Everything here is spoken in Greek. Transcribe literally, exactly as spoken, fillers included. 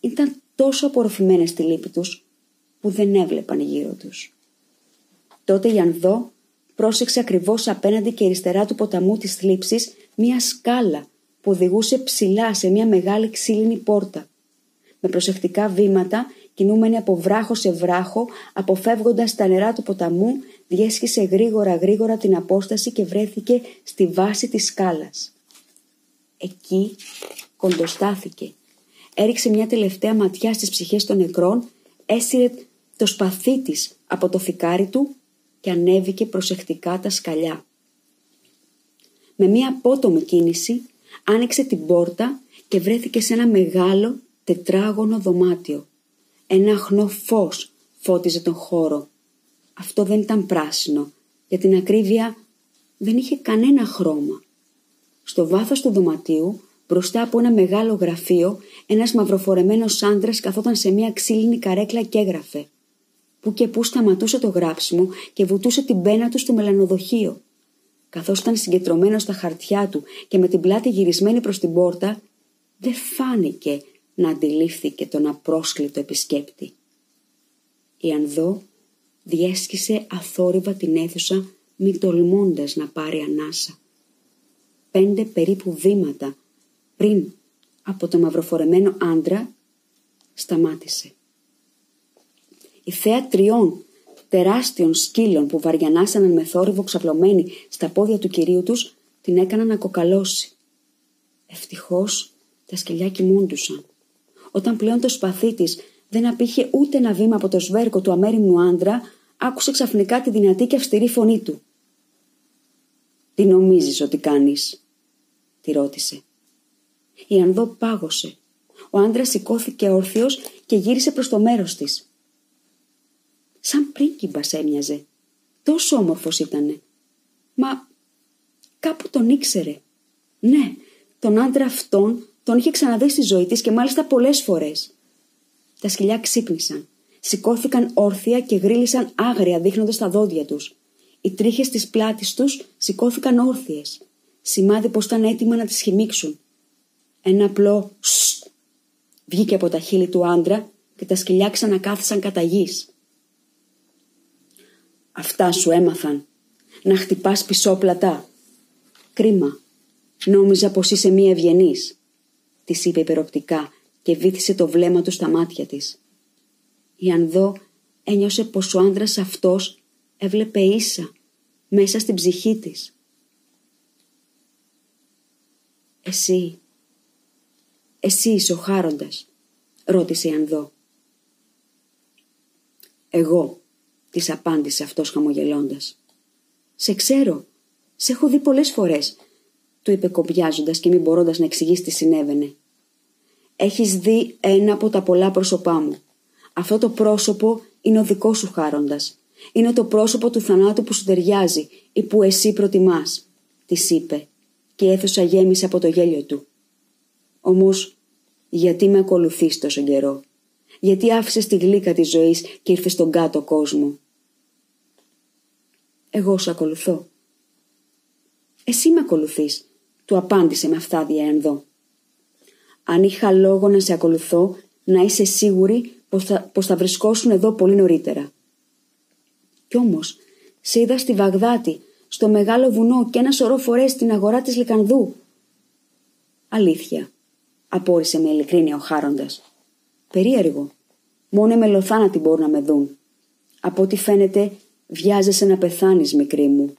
ήταν τόσο απορροφημένες στη λύπη τους που δεν έβλεπαν γύρω τους. Τότε η Ανδώ πρόσεξε ακριβώς απέναντι και αριστερά του ποταμού της θλίψης μία σκάλα που οδηγούσε ψηλά σε μία μεγάλη ξύλινη πόρτα. Με προσεκτικά βήματα, κινούμενη από βράχο σε βράχο, αποφεύγοντας τα νερά του ποταμού, διέσχισε γρήγορα γρήγορα την απόσταση και βρέθηκε στη βάση της σκάλας. Εκεί κοντοστάθηκε. Έριξε μια τελευταία ματιά στις ψυχές των νεκρών, έσυρε το σπαθί της από το θικάρι του και ανέβηκε προσεκτικά τα σκαλιά. Με μια απότομη κίνηση άνοιξε την πόρτα και βρέθηκε σε ένα μεγάλο τετράγωνο δωμάτιο. Ένα αχνό φως φώτιζε τον χώρο. Αυτό δεν ήταν πράσινο, για την ακρίβεια δεν είχε κανένα χρώμα. Στο βάθος του δωματίου, μπροστά από ένα μεγάλο γραφείο, ένας μαυροφορεμένος άντρας καθόταν σε μια ξύλινη καρέκλα και έγραφε. Που και που σταματούσε το γράψιμο και βουτούσε την πένα του στο μελανοδοχείο. Καθώς ήταν συγκεντρωμένος στα χαρτιά του και με την πλάτη γυρισμένη προς την πόρτα, δεν φάνηκε να αντιλήφθηκε τον απρόσκλητο επισκέπτη. Η Ανδώ διέσχισε αθόρυβα την αίθουσα, μη τολμώντας να πάρει ανάσα. Πέντε περίπου βήματα πριν από το μαυροφορεμένο άντρα σταμάτησε. Η θέα τριών τεράστιων σκύλων που βαριανάσαναν με θόρυβο ξαπλωμένοι στα πόδια του κυρίου τους την έκαναν να κοκαλώσει. Ευτυχώς τα σκυλιά κοιμούντουσαν. Όταν πλέον το σπαθί της δεν απήχε ούτε ένα βήμα από το σβέρκο του αμέριμνου άντρα, άκουσε ξαφνικά τη δυνατή και αυστηρή φωνή του. «Τι νομίζεις ότι κάνεις?» τη ρώτησε. Η Ανδώ πάγωσε. Ο άντρας σηκώθηκε όρθιος και γύρισε προς το μέρος της. Σαν πρίγκιμπας έμοιαζε. Τόσο όμορφος ήτανε. Μα κάπου τον ήξερε. Ναι, τον άντρα αυτόν τον είχε ξαναδεί στη ζωή της και μάλιστα πολλές φορές. Τα σκυλιά ξύπνησαν. Σηκώθηκαν όρθια και γρύλισαν άγρια δείχνοντας τα δόντια τους. Οι τρίχες της πλάτης τους σηκώθηκαν όρθιες. Σημάδι πως ήταν έτοιμα να τις χυμίξουν. Ένα απλό «σσσ» βγήκε από τα χείλη του άντρα και τα σκυλιά ξανακάθισαν κατά γης. «Αυτά σου έμαθαν. Να χτυπάς πισόπλατα. Κρίμα. Νόμιζα πως είσαι μία ευγενής», της είπε υπεροπτικά και βύθισε το βλέμμα του στα μάτια της. Η Ανδώ ένιωσε πως ο άντρας αυτός έβλεπε ίσα μέσα στην ψυχή της. «Εσύ, εσύ είσαι ο Χάροντας?» ρώτησε η Ανδώ. «Εγώ», της απάντησε αυτός χαμογελώντας. «Σε ξέρω, σε έχω δει πολλές φορές», του είπε κομπιάζοντας και μην μπορώντας να εξηγήσει τι συνέβαινε. «Έχεις δει ένα από τα πολλά πρόσωπά μου. Αυτό το πρόσωπο είναι ο δικός σου, Χάροντας. Είναι το πρόσωπο του θανάτου που σου ταιριάζει ή που εσύ προτιμάς», της είπε και η αίθουσα γέμισε από το γέλιο του. «Όμως γιατί με ακολουθείς τόσο καιρό? Γιατί άφησες τη γλύκα της ζωής και ήρθες στον κάτω κόσμο?» «Εγώ σου ακολουθώ. Εσύ με ακολουθείς», του απάντησε με αφθάδια η Ανδώ. «Αν είχα λόγο να σε ακολουθώ, να είσαι σίγουρη πως θα, πως θα βρισκόσουν εδώ πολύ νωρίτερα. Κι όμως, σε είδα στη Βαγδάτη, στο μεγάλο βουνό και ένα σωρό φορές στην αγορά της Λικανδού». «Αλήθεια», απόρρισε με ειλικρίνεια ο Χάροντας. «Περίεργο. Μόνο οι μελοθάνατοι μπορούν να με δουν. Από ό,τι φαίνεται, βιάζεσαι να πεθάνεις, μικρή μου».